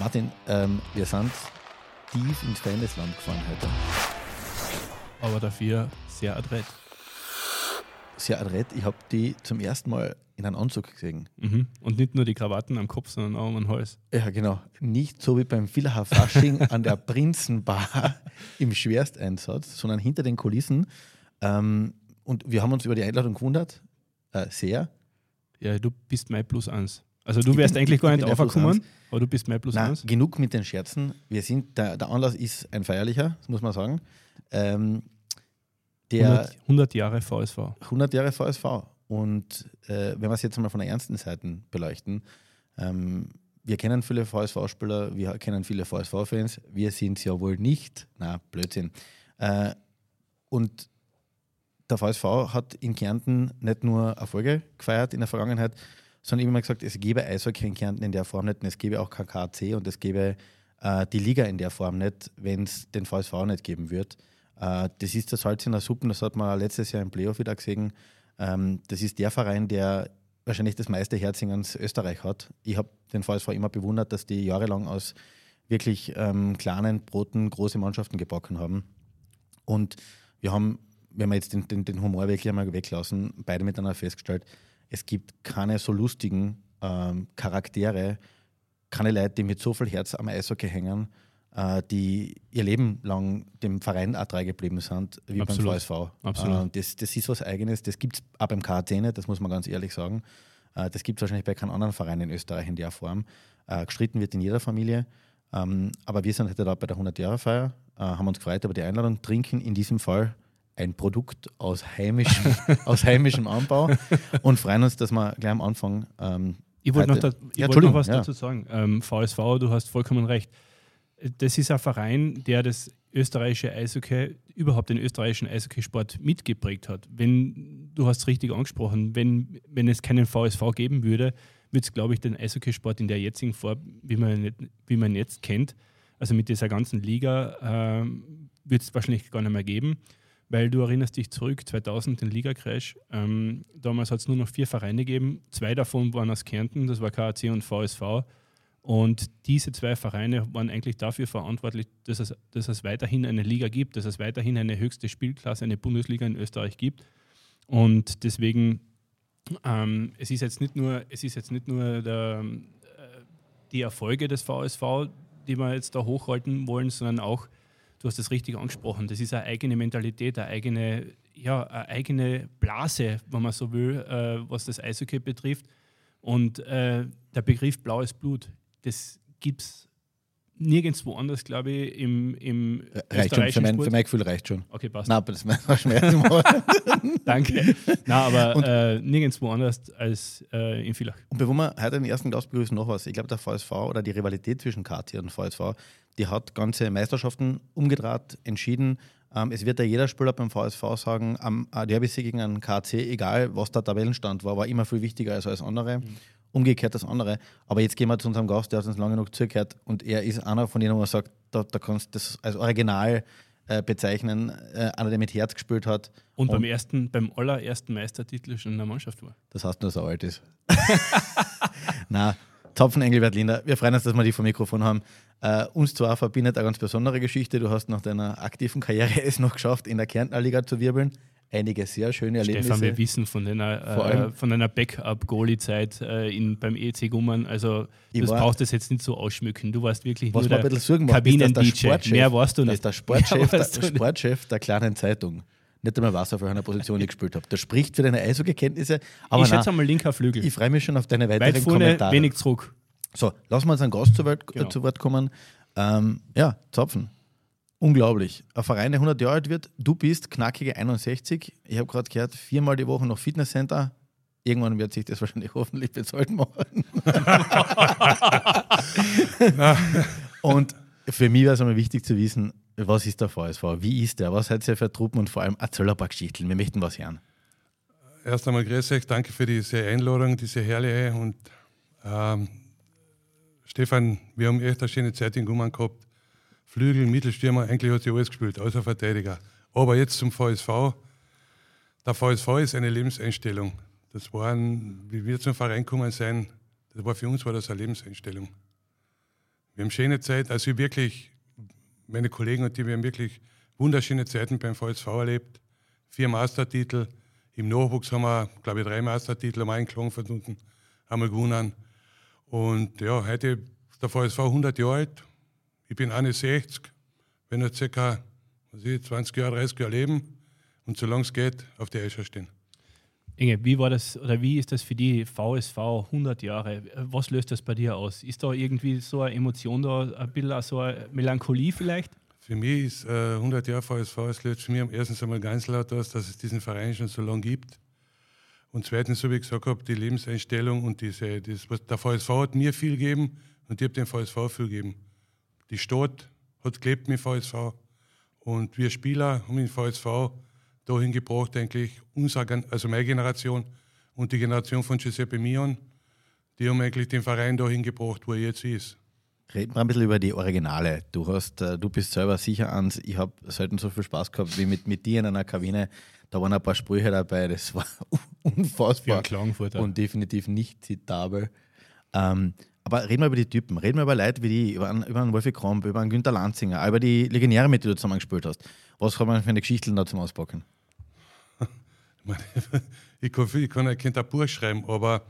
Martin, wir sind tief ins Feindesland gefahren heute. Aber dafür sehr adrett. Sehr adrett. Ich habe die zum ersten Mal in einem Anzug gesehen. Mhm. Und nicht nur die Krawatten am Kopf, sondern auch am Hals. Ja, genau. Nicht so wie beim Villacher Fasching an der Prinzenbar im Schwersteinsatz, sondern hinter den Kulissen. Und wir haben uns über die Einladung gewundert. Sehr. Ja, du bist mein Plus-1. Also du wärst eigentlich gar nicht aufgekommen, aber du bist mein Plus-1. Genug mit den Scherzen. Wir sind, der Anlass ist ein feierlicher, das muss man sagen. 100 Jahre VSV. 100 Jahre VSV. Und wenn wir es jetzt mal von der ernsten Seite beleuchten, wir kennen viele VSV-Spieler, wir kennen viele VSV-Fans, wir sind es ja wohl nicht. Na, Blödsinn. Und der VSV hat in Kärnten nicht nur Erfolge gefeiert in der Vergangenheit, sondern immer gesagt, es gäbe Eishockey in Kärnten in der Form nicht und es gäbe auch kein KC und es gäbe die Liga in der Form nicht, wenn es den VSV nicht geben würde. Das ist das Salz in der Suppe, das hat man letztes Jahr im Playoff wieder gesehen. Das ist der Verein, der wahrscheinlich das meiste Herz in ganz Österreich hat. Ich habe den VSV immer bewundert, dass die jahrelang aus wirklich kleinen Broten große Mannschaften gebacken haben. Und wir haben, wenn wir jetzt den Humor wirklich einmal weglassen, beide miteinander festgestellt, es gibt keine so lustigen Charaktere, keine Leute, die mit so viel Herz am Eishockey hängen, die ihr Leben lang dem Verein auch treu geblieben sind, wie Absolut. Beim VSV. Absolut. Das ist was Eigenes, das gibt es auch beim KC nicht, das muss man ganz ehrlich sagen. Das gibt es wahrscheinlich bei keinem anderen Verein in Österreich in der Form. Gestritten wird in jeder Familie, aber wir sind heute da bei der 100-Jahre-Feier, haben uns gefreut über die Einladung, trinken in diesem Fall ein Produkt aus heimischem Anbau und freuen uns, dass wir gleich am Anfang. Ich wollte noch was dazu sagen. VSV, du hast vollkommen recht. Das ist ein Verein, der das österreichische Eishockey, überhaupt den österreichischen Eishockeysport mitgeprägt hat. Wenn, du hast es richtig angesprochen, wenn es keinen VSV geben würde, würde es, glaube ich, den Eishockeysport in der jetzigen Form, wie man jetzt kennt, also mit dieser ganzen Liga, würde es wahrscheinlich gar nicht mehr geben. Weil du erinnerst dich zurück, 2000, den Liga-Crash. Damals hat es nur noch 4 Vereine gegeben. 2 davon waren aus Kärnten, das war KAC und VSV. Und diese 2 Vereine waren eigentlich dafür verantwortlich, dass es weiterhin eine Liga gibt, dass es weiterhin eine höchste Spielklasse, eine Bundesliga in Österreich gibt. Und deswegen, es ist jetzt nicht nur die Erfolge des VSV, die wir jetzt da hochhalten wollen, sondern auch, du hast das richtig angesprochen, das ist eine eigene Mentalität, eine eigene Blase, wenn man so will, was das Eishockey betrifft. Und der Begriff blaues Blut, das gibt es nirgendwo anders, glaube ich, im österreichischen Sport. Für mein Gefühl reicht schon. Okay, passt. Nein, das war Schmerzen. Danke. Nein, aber nirgendwo anders als in Villach. Und bevor wir heute den ersten Gast begrüßen, noch was. Ich glaube, der VSV oder die Rivalität zwischen KT und VSV, die hat ganze Meisterschaften umgedreht, entschieden. Es wird ja jeder Spieler beim VSV sagen, der Derby-Sieg gegen einen KC, egal was der Tabellenstand war, war immer viel wichtiger als alles andere. Mhm. Umgekehrt das andere. Aber jetzt gehen wir zu unserem Gast, der hat uns lange genug zugehört und er ist einer von denen, wo man sagt, da kannst du das als Original bezeichnen, einer, der mit Herz gespielt hat. Und beim allerersten Meistertitel schon in der Mannschaft war. Das heißt nur, dass er alt ist. Nein. Topfen Engelbert Linder, wir freuen uns, dass wir dich vom Mikrofon haben. Uns zwar verbindet eine ganz besondere Geschichte. Du hast nach deiner aktiven Karriere es noch geschafft, in der Kärntner Liga zu wirbeln. Einige sehr schöne Erlebnisse. Stefan, wir wissen von deiner Backup-Goalie-Zeit beim EC Gummern. Also du brauchst das jetzt nicht so ausschmücken. Du warst wirklich nur der Kabinen-DJ. Mehr warst du nicht. Der Sportchef der kleinen Zeitung. Nicht einmal weiß, auf welcher Position ich gespielt habe. Das spricht für deine Eishockey-Kenntnisse. Aber ich schätze einmal linker Flügel. Ich freue mich schon auf deine weiteren Kommentare. Wenig zurück. So, lassen wir uns einen Gast zu Wort kommen. Zapfen. Unglaublich. Ein Verein, der 100 Jahre alt wird. Du bist knackige 61. Ich habe gerade gehört, 4-mal die Woche noch Fitnesscenter. Irgendwann wird sich das wahrscheinlich hoffentlich bezahlt machen. Und für mich wäre es einmal wichtig zu wissen, was ist der VSV? Wie ist der? Was seid ihr für Truppen und vor allem erzähl ein paar Geschichten? Wir möchten was hören. Erst einmal grüß euch, danke für diese Einladung, diese herrliche. Und Stefan, wir haben echt eine schöne Zeit in Gummern gehabt. Flügel, Mittelstürmer, eigentlich hat sie alles gespielt, außer Verteidiger. Aber jetzt zum VSV. Der VSV ist eine Lebenseinstellung. Das waren, wie wir zum Verein gekommen sind, das war für uns eine Lebenseinstellung. Wir haben schöne Zeit, also wirklich, meine Kollegen und die, wir haben wirklich wunderschöne Zeiten beim VSV erlebt. 4 Mastertitel, im Nachwuchs haben wir, glaube ich, 3 Mastertitel, haben wir einen Klon verbunden, haben wir gewonnen. Und ja, heute ist der VSV 100 Jahre alt, ich bin 61, wenn wir ca. 20 Jahre, 30 Jahre leben und solange es geht, auf der Eischer stehen. Inge, wie war das oder wie ist das für die VSV 100 Jahre? Was löst das bei dir aus? Ist da irgendwie so eine Emotion da, ein bisschen so eine Melancholie vielleicht? Für mich ist 100 Jahre VSV, es löst für mich erstens einmal ganz laut aus, dass es diesen Verein schon so lange gibt. Und zweitens, so wie ich gesagt habe, die Lebenseinstellung und was der VSV hat mir viel gegeben und ich habe dem VSV viel gegeben. Die Stadt hat gelebt mit VSV und wir Spieler haben den VSV dahin gebracht, eigentlich unsere, also meine Generation und die Generation von Giuseppe Mion, die haben eigentlich den Verein dahin gebracht, wo er jetzt ist. Reden wir ein bisschen über die Originale. Du bist selber sicher eins, ich habe selten so viel Spaß gehabt wie mit dir in einer Kabine. Da waren ein paar Sprüche dabei, das war unfassbar und definitiv nicht zitabel. Aber reden wir über die Typen, reden wir über Leute wie die, über einen Wolfi Kromp, über einen Günther Lanzinger, über die Legionäre, mit denen du zusammen gespielt hast. Was kann man für eine Geschichte da zum Auspacken? Ich könnte ein Buch schreiben, aber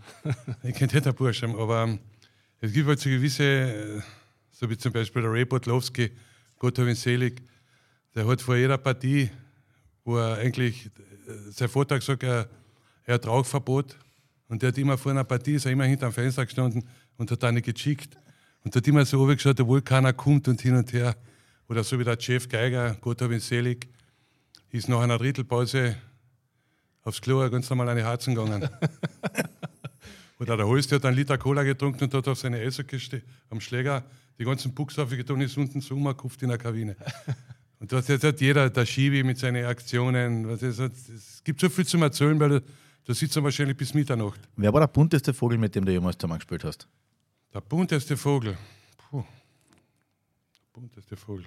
es gibt halt so gewisse, so wie zum Beispiel der Ray Podlowski, Gott hab ihn selig, der hat vor jeder Partie, wo er eigentlich, sein Vater gesagt, er hat Rauchverbot und der hat immer vor einer Partie, ist er immer hinterm Fenster gestanden und hat eine geschickt und hat immer so runtergeschaut, obwohl keiner kommt und hin und her. Oder so wie der Jeff Geiger, Gott hab ihn selig, ist nach einer Drittelpause aufs Klo ganz normal eine Harzen gegangen. Oder der Holst, der hat einen Liter Cola getrunken und hat auf seine Eishockey am Schläger die ganzen Pucks aufgetan, ist unten zum Umgekauft in der Kabine. Und das hat jeder, der Schiwi mit seinen Aktionen, es gibt so viel zum Erzählen, weil da sitzt er wahrscheinlich bis Mitternacht. Wer war der bunteste Vogel, mit dem du jemals zusammen gespielt hast? Der bunteste Vogel? Puh. Der bunteste Vogel.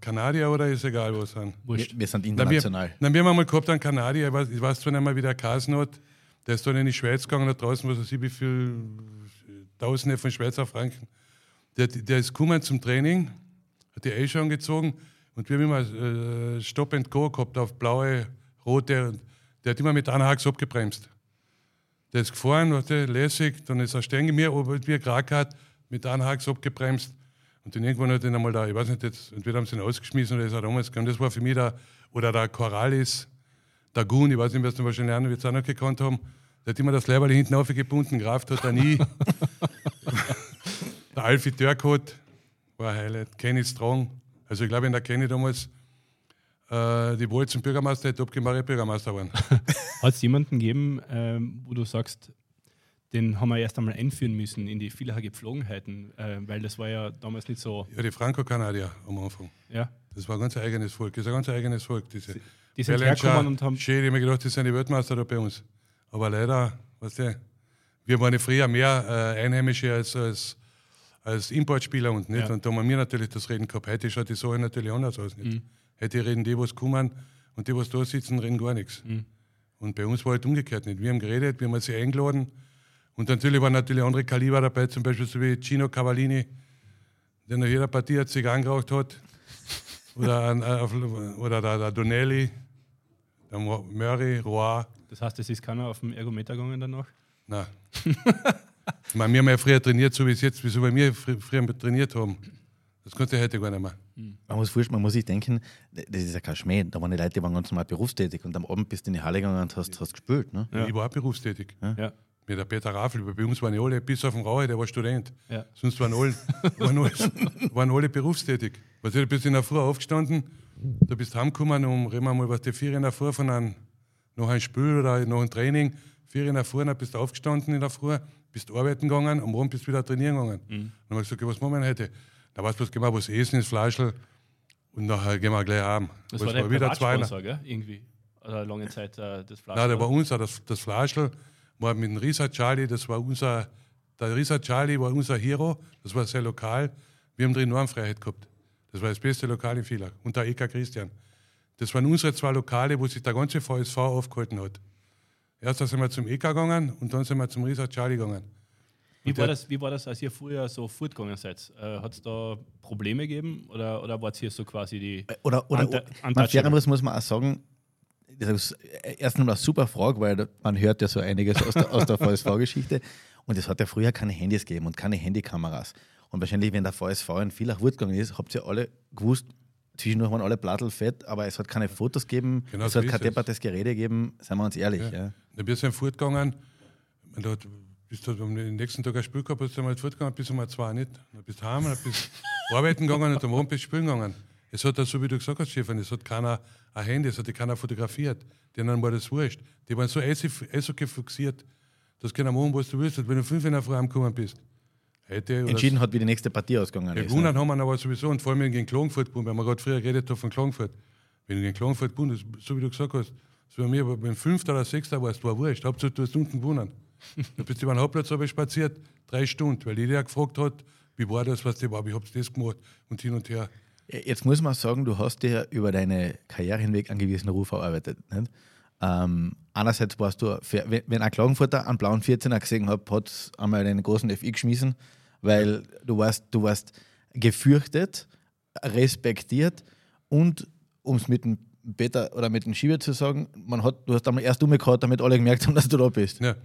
Kanadier oder ist egal, wo es sind? Wir sind international. Wir haben einmal gehabt einen Kanadier, ich weiß zwar nicht mehr, wie der Kasen hat. Der ist dann in die Schweiz gegangen, da draußen, was weiß ich, wie viele Tausende von Schweizer Franken. Der ist gekommen zum Training, hat die Eishow angezogen und wir haben immer Stop and Go gehabt auf blaue, rote. Und der hat immer mit einer Hax abgebremst. Der ist gefahren, hatte lässig, dann ist er stehen geblieben, ob wir Krag hat, mit einer Hax abgebremst. Und dann irgendwann hat er einmal da, ich weiß nicht, jetzt, entweder haben sie ihn ausgeschmissen oder ist er damals gegangen. Das war für mich der Corrales, der Gun, ich weiß nicht, was den wahrscheinlich anderen jetzt auch noch gekannt haben. Der hat immer das Leiberl hinten aufgebunden, Kraft hat er nie. Der Alfie Dörkot war ein Highlight. Kenny Strong. Also ich glaube, wenn der Kenny damals die Wahl zum Bürgermeister hätte, ob gemacht Bürgermeister waren. Hat es jemanden gegeben, wo du sagst, den haben wir erst einmal einführen müssen in die Villacher Gepflogenheiten, weil das war ja damals nicht so... Ja, die Franco-Kanadier am Anfang. Ja. Das war ein ganz eigenes Volk. Das ist ein ganz eigenes Volk, diese... Die sind hergekommen und haben... Schön, ich habe mir gedacht, das sind die Weltmeister da bei uns. Aber leider, weißt du, wir waren früher mehr Einheimische als Importspieler und nicht. Ja. Und da haben wir natürlich das Reden gehabt. Heute schaut die Sache natürlich anders aus. Nicht? Mhm. Heute reden die, was kommen, und die, was da sitzen, reden gar nichts. Mhm. Und bei uns war halt umgekehrt nicht. Wir haben geredet, wir haben sie eingeladen. Und natürlich waren natürlich andere Kaliber dabei, zum Beispiel so wie Gino Cavallini, der nach jeder Partie eine Zigarre geraucht hat. Oder der Donnelly. Der Murray, Roy. Das heißt, es ist keiner auf dem Ergometer gegangen danach? Nein. Ich meine, wir haben ja früher trainiert, so wie es jetzt, wieso wir früher trainiert haben. Das konnte ich heute gar nicht mehr. Man muss sich denken, das ist ja kein Schmäh. Da waren die Leute, die waren ganz normal berufstätig und am Abend bist du in die Halle gegangen und hast gespielt. Ne? Ja. Ich war auch berufstätig. Ja. Ja. Mit der Peter Raffel, bei uns waren alle, bis auf den Rauhe, der war Student. Ja. Sonst waren alle berufstätig. Also, du bist in der Früh aufgestanden, du bist heimgekommen, reden wir mal über die 4 in der Früh nach einem Spiel oder nach einem Training. 4 in der Früh, dann bist du aufgestanden in der Früh, bist arbeiten gegangen, am Abend bist du wieder trainieren gegangen. Mhm. Dann habe ich gesagt, was machen wir heute? Dann weißt du, was gehen wir was essen, ins Fleischl und nachher gehen wir gleich heim. Das war der Privatsponsor, gell? Irgendwie? Oder lange Zeit das Fleischl? Nein, da war unser, das Fleischl. War mit dem Risa Charlie, der Risa Charlie war unser Hero, das war sein Lokal. Wir haben drin Normfreiheit gehabt. Das war das beste Lokal in Villach. Und der E.K. Christian. Das waren unsere 2 Lokale, wo sich der ganze VSV aufgehalten hat. Erst sind wir zum E.K. gegangen und dann sind wir zum Risa Charlie gegangen. Wie war das, als ihr früher so fortgegangen seid? Hat es da Probleme gegeben oder war es hier so quasi die... Oder fairerweise muss man auch sagen, das ist erstens eine super Frage, weil man hört ja so einiges aus der VSV-Geschichte. Und es hat ja früher keine Handys gegeben und keine Handykameras. Und wahrscheinlich, wenn der VSV in Villach gegangen ist, habt ihr alle gewusst, zwischendurch waren alle Blattl fett, aber es hat keine Fotos gegeben, genau, es hat kein deppertes Gerede gegeben, seien wir uns ehrlich. Ja. Ja. Dann bist du dann fortgegangen, da bist du am nächsten Tag ein Spiel gehabt, bist du einmal fortgegangen, bist du mal zwei nicht. Dann bist du heim, dann bist du arbeiten gegangen und am Abend bist du spielen gegangen. Es hat so, wie du gesagt hast, Stefan, es hat keiner ein Handy, es hat keiner fotografiert. Denen war das wurscht. Die waren so Eishockey fixiert, dass keiner machen, was du willst. Wenn du 5 in der Früh heimgekommen bist, entschieden hat, wie die nächste Partie ausgegangen ist. Gewonnen haben wir aber sowieso, und vor allem gegen Klagenfurt, weil wir gerade früher geredet haben von Klagenfurt. Wenn du gegen Klagenfurt gewonnen, so wie du gesagt hast, so bei mir, aber wenn 5. oder 6. warst, war wurscht. Hauptsache, du hast unten gewonnen. Du bist über den Hauptplatz spaziert, 3 Stunden, weil jeder gefragt hat, wie war das, was das war, wie habt ihr das gemacht und hin und her. Jetzt muss man sagen, du hast dir über deine Karriere hinweg einen gewissen Ruf erarbeitet. Nicht? Einerseits warst du, wenn ein Klagenfurter einen blauen 14er gesehen hat, hat es einmal einen großen FI geschmissen, weil du warst gefürchtet, respektiert und, um es mit dem Peter oder mit dem Schieber zu sagen, du hast einmal erst umgekaut, damit alle gemerkt haben, dass du da bist. Ja.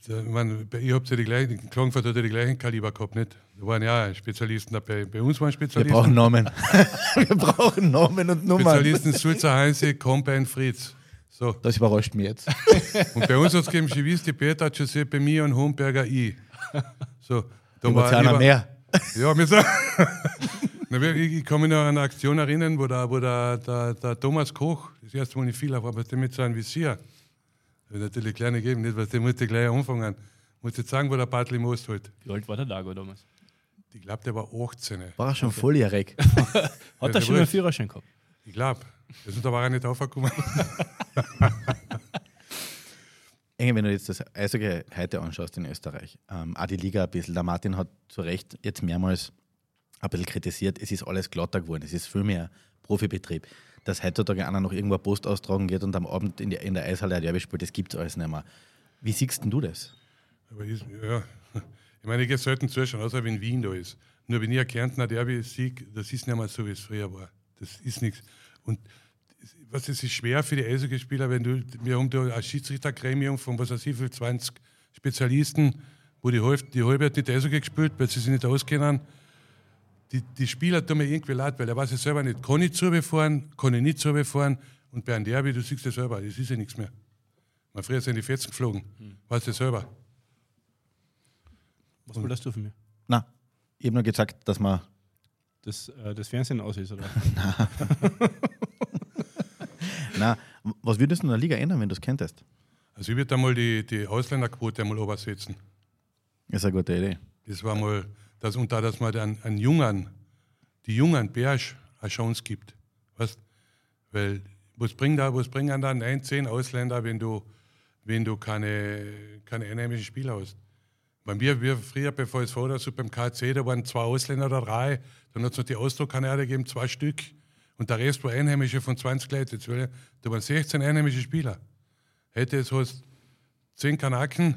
Ich habe ja die gleichen, Klagenfurt hat ja die gleichen Kaliber gehabt, nicht? Da waren ja Spezialisten dabei. Bei uns waren Spezialisten. Wir brauchen Namen. Wir brauchen Namen und Nummern. Spezialisten Sulzer Heinze, Kompein, Fritz. So. Das überrascht mich jetzt. Und bei uns hat es gegeben Schivisti, Peter, Giuseppe, Mio und Homberger I. So, da war einer mehr. Ja, mir sagen. Ich kann mich noch an eine Aktion erinnern, wo der Thomas Koch, das erste Mal in Villach, aber mit seinem Visier. Wenn natürlich kleine geben, nicht, weil der musste gleich anfangen. Musste sagen, wo der Bartl im Ost halt. Wie alt war der Lago damals? Ich glaube, der war 18. War er schon volljährig? Hat er schon einen Führerschein gehabt? Ich glaube. Da war er nicht aufgekommen. Engel, wenn du jetzt das Eishockey heute anschaust in Österreich, auch die Liga ein bisschen, der Martin hat zu Recht jetzt mehrmals ein bisschen kritisiert, es ist alles glatter geworden, es ist viel mehr Profibetrieb. Dass heutzutage einer noch irgendwo Post austragen geht und am Abend in der Eishalle ein Derby spielt, das gibt es alles nicht mehr. Wie siehst denn du das? Aber ich meine, ich gehe selten zuschauen, außer wenn Wien da ist. Nur wenn ich ein Kärntner Derby siege, das ist nicht mehr so, wie es früher war. Das ist nichts. Und was ist schwer für die Eishockeyspieler, wir haben da ein Schiedsrichtergremium von, was weiß ich, 20 Spezialisten, wo die Halbe hat nicht Eishockey gespielt, weil sie sich nicht auskennen. Die Spieler tun mir irgendwie leid, weil der weiß ja selber nicht, kann ich zubefahren, kann ich nicht zubefahren. Und bei einem Derby, du siehst ja selber, das ist ja nichts mehr. Man früher sind die Fetzen geflogen, weißt du selber. Was wolltest du von mir? Nein, ich habe nur gesagt, dass man das Fernsehen aus ist, oder? Nein. Was würdest du in der Liga ändern, wenn du es kenntest? Also ich würde da mal die Ausländerquote einmal obersetzen. Das ist eine gute Idee. Das war mal... dass man dann die jungen Bärsch eine Chance gibt. Weißt? Weil, was bringen dann 9, 10 Ausländer, wenn du keine einheimischen Spieler hast? Bei wir früher bei VSV oder so beim KC, da waren 2 Ausländer oder 3, dann hat es noch die Austro-Kanadier gegeben, 2 Stück, und der Rest war Einheimische von 20 Leuten. Da waren 16 einheimische Spieler. Hätte es 10 Kanaken,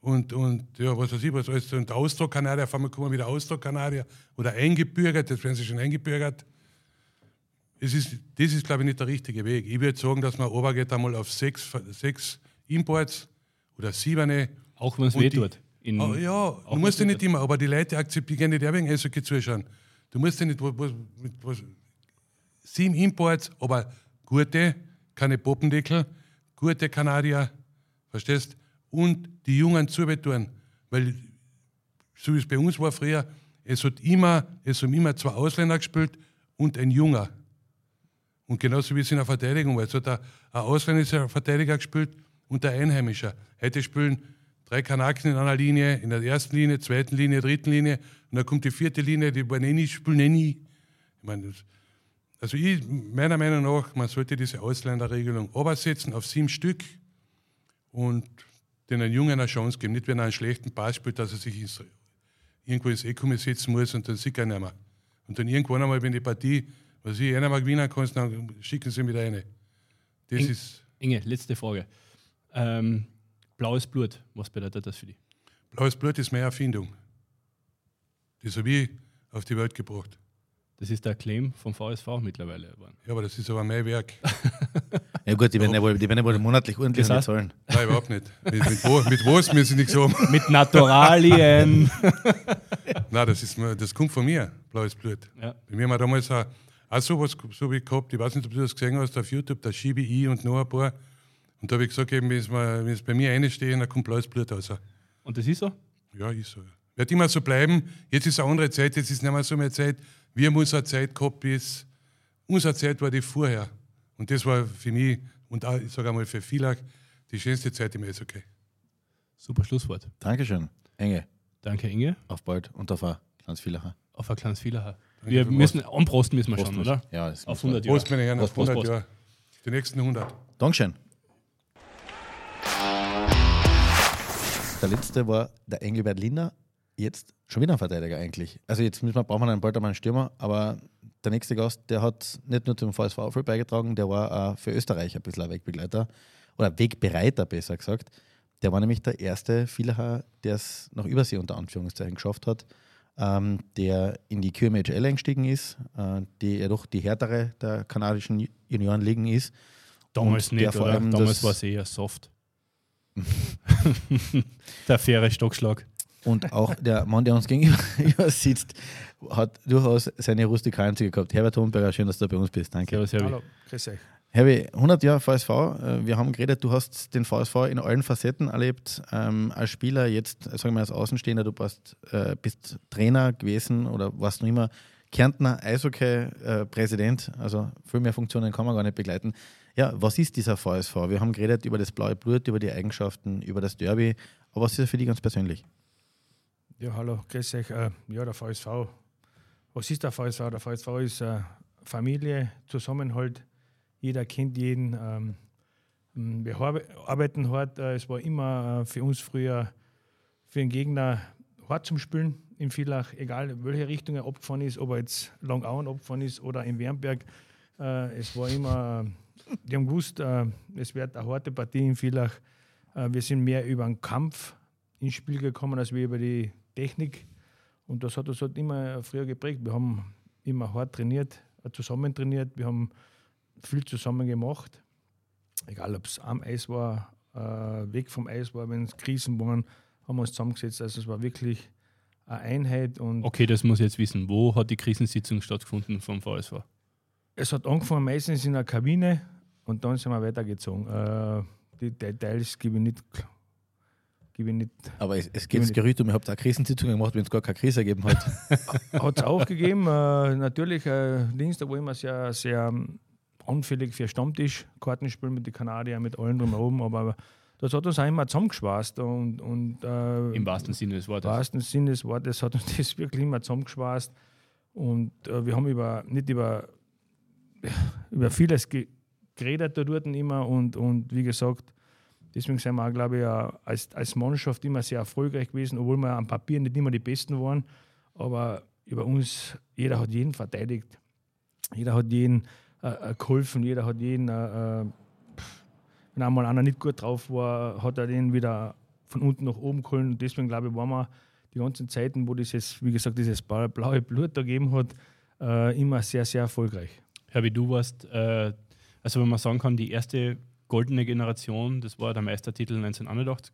Und ja, was weiß ich, was alles. Und der Austro-Kanadier, auf einmal kommen wieder Austro-Kanadier oder eingebürgert, jetzt werden sie schon eingebürgert. Das ist, glaube ich, nicht der richtige Weg. Ich würde sagen, dass man runtergeht einmal auf 6 Imports oder 7. Auch wenn es weh tut. Du musst ja nicht immer, aber die Leute akzeptieren nicht wegen Eishockey zuschauen. Du musst ja nicht 7 Imports, aber gute, keine Poppendeckel, gute Kanadier, verstehst? Und die Jungen zu betonen, weil, so wie es bei uns war früher, es haben immer 2 Ausländer gespielt und ein Junger. Und genauso wie es in der Verteidigung war. Es hat ein ausländischer Verteidiger gespielt und ein Einheimischer. Heute spielen 3 Kanaken in einer Linie, in der ersten Linie, zweiten Linie, dritten Linie, und dann kommt die vierte Linie, die waren nie. Ich meine, meiner Meinung nach, man sollte diese Ausländerregelung obersetzen auf 7 Stück und den Jungen eine Chance geben, nicht wenn er einen schlechten Pass spielt, dass er sich irgendwo ins Eck setzen muss und dann sieht er nicht mehr. Und dann irgendwann einmal, wenn die Partie, was ich einer mal gewinnen kann, dann schicken sie ihn wieder rein. Das ist Inge, letzte Frage. Blaues Blut, was bedeutet das für dich? Alles Blut ist meine Erfindung. Das habe ich auf die Welt gebracht. Das ist der Claim vom VSV mittlerweile geworden. Ja, aber das ist aber mein Werk. Ja gut, die werden ja wohl monatlich ordentlich bezahlen. Nein, überhaupt nicht. Mit was müssen sie nichts haben? Mit Naturalien. Nein, das kommt von mir, blaues Blut. Ja. Bei mir haben wir damals auch so was gehabt, ich weiß nicht, ob du das gesehen hast, auf YouTube, da schiebe ich und noch ein paar. Und da habe ich gesagt, wenn es bei mir reinstehen, dann kommt blaues Blut raus. Und das ist so? Ja, ist so. Wird immer so bleiben. Jetzt ist eine andere Zeit, jetzt ist nicht mehr so mehr Zeit. Wir haben unsere Zeit gehabt, bis unsere Zeit war die vorher. Und das war für mich und auch, ich sage einmal für Villach, die schönste Zeit im Eishockey. Super Schlusswort. Dankeschön, Inge. Danke, Inge. Auf bald und auf ein kleines Villacher. Auf ein kleines Villacher. Wir müssen, anprosten müssen wir schon, oder? Ja, das auf 100 Jahre. Prost, meine Herren, auf 100 Jahre. Die nächsten 100. Dankeschön. Der letzte war der Engelbert Linder. Jetzt schon wieder ein Verteidiger eigentlich. Also jetzt brauchen wir einen bald einmal einen Stürmer, aber der nächste Gast, der hat nicht nur zum VSV viel beigetragen, der war auch für Österreich ein bisschen ein Wegbegleiter oder Wegbereiter, besser gesagt. Der war nämlich der erste Villacher, der es nach Übersee unter Anführungszeichen geschafft hat, der in die QMHL eingestiegen ist, die ja doch die härtere der kanadischen Juniorenligen ist. Damals und nicht, vor allem damals war es eher soft. Der faire Stockschlag. Und auch der Mann, der uns gegenüber sitzt, hat durchaus seine rustikalen Züge gehabt. Herbert Homberger, schön, dass du bei uns bist. Danke. Servus, Herbie. Hallo, grüß euch. Herbie, 100 Jahre VSV. Wir haben geredet, du hast den VSV in allen Facetten erlebt. Als Spieler, jetzt sagen wir mal als Außenstehender, du bist Trainer gewesen oder warst noch immer Kärntner Eishockey-Präsident. Also viel mehr Funktionen kann man gar nicht begleiten. Ja, was ist dieser VSV? Wir haben geredet über das blaue Blut, über die Eigenschaften, über das Derby. Aber was ist er für dich ganz persönlich? Ja, hallo, grüß euch. Ja, der VSV. Was ist der VSV? Der VSV ist Familie, Zusammenhalt. Jeder kennt jeden. Wir arbeiten hart. Es war immer für uns früher, für den Gegner hart zum Spielen in Villach. Egal, in welche Richtung er abgefahren ist, ob er jetzt Langauen abgefahren ist oder in Wernberg. Es war immer, die haben gewusst, es wird eine harte Partie in Villach. Wir sind mehr über den Kampf ins Spiel gekommen, als wir über die Technik. Und das hat uns halt immer früher geprägt. Wir haben immer hart trainiert, zusammen trainiert. Wir haben viel zusammen gemacht. Egal, ob es am Eis war, weg vom Eis war, wenn es Krisen waren, haben wir uns zusammengesetzt. Also es war wirklich eine Einheit. Und okay, das muss ich jetzt wissen. Wo hat die Krisensitzung stattgefunden vom VSV? Es hat angefangen meistens in der Kabine und dann sind wir weitergezogen. Die Details gebe ich nicht nicht. Aber es geht ins Gerücht um, ihr habt auch Krisensitzungen gemacht, wenn es gar keine Krise gegeben hat. Hat es auch gegeben. Natürlich, Dienstag war immer sehr, sehr anfällig für Stammtisch, Kartenspiel mit den Kanadiern, mit allen drumherum. Aber das hat uns auch immer zusammengeschweißt. Im wahrsten Sinne des Wortes. Im wahrsten Sinne des Wortes hat uns das wirklich immer zusammengeschweißt. Und wir haben über vieles geredet da dort immer. Und wie gesagt, deswegen sind wir auch, glaube ich, als Mannschaft immer sehr erfolgreich gewesen, obwohl wir am Papier nicht immer die Besten waren. Aber über uns, jeder hat jeden verteidigt. Jeder hat jeden geholfen, jeder hat jeden, wenn einmal einer nicht gut drauf war, hat er den wieder von unten nach oben geholt. Und deswegen, glaube ich, waren wir die ganzen Zeiten, wo dieses blaue Blut da gegeben hat, immer sehr, sehr erfolgreich. Herbie, du warst, also wenn man sagen kann, die erste goldene Generation, das war der Meistertitel 1981.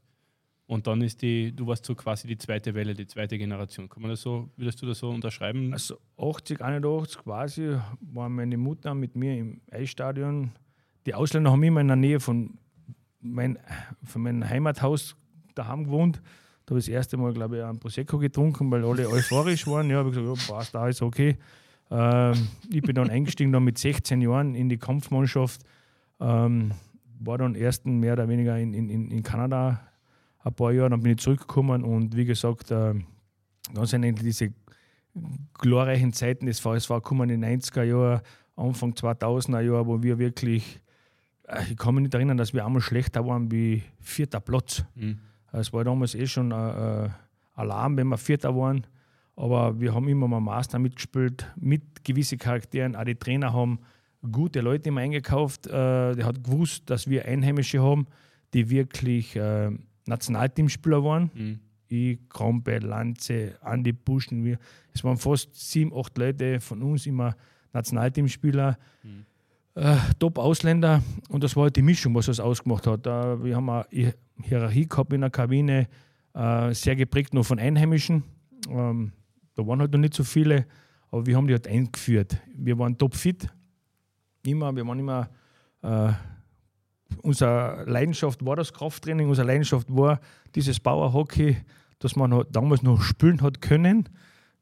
Und dann du warst so quasi die zweite Welle, die zweite Generation. Kann man das so, würdest du das so unterschreiben? Also 80, 81 quasi war meine Mutter mit mir im Eisstadion. Die Ausländer haben immer in der Nähe von meinem Heimathaus daheim gewohnt. Da habe ich das erste Mal, glaube ich, einen Prosecco getrunken, weil alle euphorisch waren. Ja, habe ich gesagt, ja, passt, da ist okay. Ich bin dann eingestiegen dann mit 16 Jahren in die Kampfmannschaft. War dann ersten mehr oder weniger in Kanada ein paar Jahre, dann bin ich zurückgekommen und wie gesagt, dann sind eigentlich diese glorreichen Zeiten des VSV gekommen in den 90er Jahren, Anfang 2000er Jahren, wo wir wirklich, ich kann mich nicht erinnern, dass wir einmal schlechter waren wie vierter Platz. Es war damals schon Alarm, wenn wir vierter waren, aber wir haben immer mal Master mitgespielt, mit gewissen Charakteren, auch die Trainer haben gute Leute immer eingekauft. Der hat gewusst, dass wir Einheimische haben, die wirklich Nationalteamspieler waren. ich, Krampe, Lanze, Andi Buschen. Es waren fast 7, 8 Leute von uns, immer Nationalteamspieler, Top Ausländer. Und das war halt die Mischung, was das ausgemacht hat. Wir haben eine Hierarchie gehabt in der Kabine, sehr geprägt nur von Einheimischen. Da waren halt noch nicht so viele, aber wir haben die halt eingeführt. Wir waren topfit. Wir waren immer unsere Leidenschaft war das Krafttraining, unsere Leidenschaft war dieses Bauerhockey, das man noch, damals noch spielen hat können.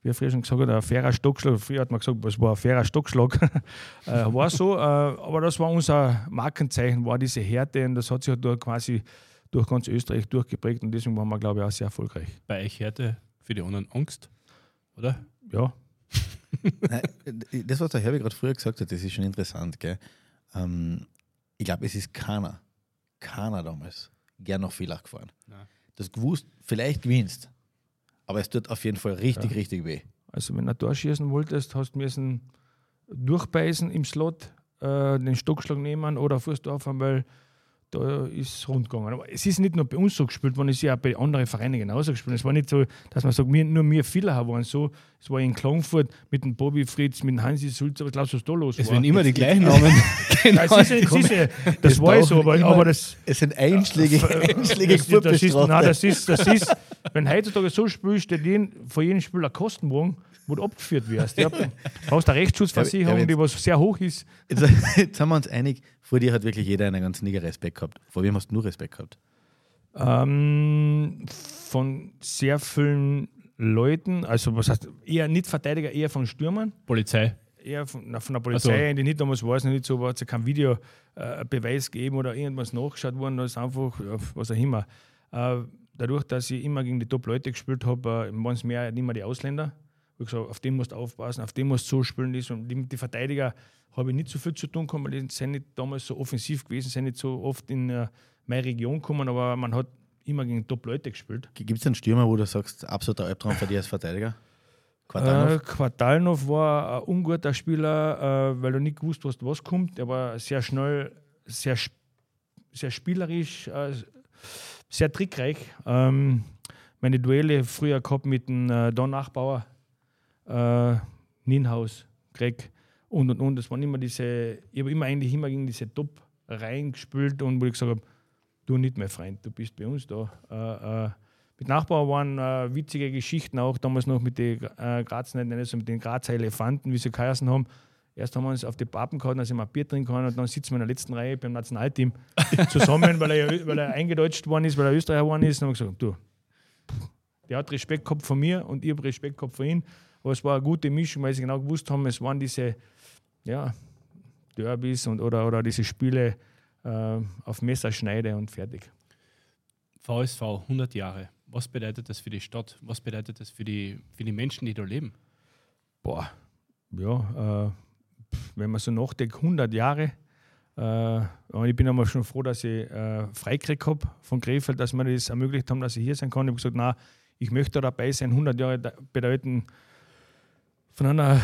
Wie früher schon gesagt hat, ein fairer Stockschlag. Früher hat man gesagt, es war ein fairer Stockschlag. War so, aber das war unser Markenzeichen, war diese Härte, und das hat sich halt da quasi durch ganz Österreich durchgeprägt, und deswegen waren wir, glaube ich, auch sehr erfolgreich. Bei euch Härte, für die anderen Angst, oder? Ja. Nein, das, was der Herbie gerade früher gesagt hat, das ist schon interessant, gell? Ich glaube, es ist keiner damals gern nach Villach gefahren. Nein. Das gewusst, vielleicht gewinnst, aber es tut auf jeden Fall richtig, richtig weh. Also wenn du ein Tor schießen wolltest, hast du müssen durchbeißen im Slot, den Stockschlag nehmen oder Fuß draufhauen, weil da ist rund gegangen. Aber es ist nicht nur bei uns so gespielt worden, es ist ja auch bei anderen Vereinen genauso gespielt. Es war nicht so, dass man sagt, nur wir Villacher waren so. Es war in Klagenfurt mit dem Bobby Fritz, mit dem Hansi Sulzer, was glaubst du, was da los war? Es werden immer die gleichen Namen. Genau. Das war so, aber das... Es sind einschlägige Fußballstrafen. Nein, das ist, wenn heutzutage so spielst, steht vor jedem Spiel ein Kostenbogen, wo du abgeführt wirst. Du hast eine Rechtsschutzversicherung, die was sehr hoch ist. Jetzt sind wir uns einig, vor dir hat wirklich jeder einen ganzen Niger Respekt gehabt. Vor wem hast du nur Respekt gehabt? Von sehr vielen Leuten, also was heißt, eher nicht Verteidiger, eher von Stürmern. Polizei? Eher von der Polizei, also. Die nicht damals war es nicht so, war es ja kein Videobeweis gegeben oder irgendwas nachgeschaut worden, das ist einfach, was auch immer. Dadurch, dass ich immer gegen die Top-Leute gespielt habe, waren es mehr nicht mehr die Ausländer. Ich habe gesagt, auf den musst du aufpassen, auf den musst du so spielen. Und die Verteidiger habe ich nicht so viel zu tun gehabt, weil die sind nicht damals so offensiv gewesen, sind nicht so oft in meine Region gekommen, aber man hat immer gegen Top-Leute gespielt. Gibt es einen Stürmer, wo du sagst, absoluter Albtraum für dich als Verteidiger? Quartalnov war ein unguter Spieler, weil du nicht gewusst hast, was kommt. Er war sehr schnell, sehr spielerisch, sehr trickreich. Meine Duelle früher gehabt mit dem Don Nachbauer, Nienhaus, Greg und. Das waren immer ich habe eigentlich immer gegen diese Top-Reihen gespielt, und wo ich gesagt habe, du nicht mein Freund, du bist bei uns da. Mit Nachbarn waren witzige Geschichten, auch damals noch mit den Grazer, also mit den Grazer Elefanten, wie sie geheißen haben. Erst haben wir uns auf die Pappen gehauen, dann sind wir ein Bier trinken können, und dann sitzen wir in der letzten Reihe beim Nationalteam zusammen, weil er eingedeutscht worden ist, weil er Österreicher worden ist. Dann haben wir gesagt, du, der hat Respekt gehabt von mir und ich habe Respekt gehabt von ihm. Aber es war eine gute Mischung, weil sie genau gewusst haben, es waren diese Derbys oder diese Spiele auf Messerschneide und fertig. VSV, 100 Jahre. Was bedeutet das für die Stadt? Was bedeutet das für die Menschen, die da leben? Boah, ja, wenn man so nachdenkt, 100 Jahre. Ich bin aber schon froh, dass ich freikriegt habe von Krefeld, dass wir das ermöglicht haben, dass ich hier sein kann. Ich habe gesagt, nein, ich möchte dabei sein. 100 Jahre bedeuten von einer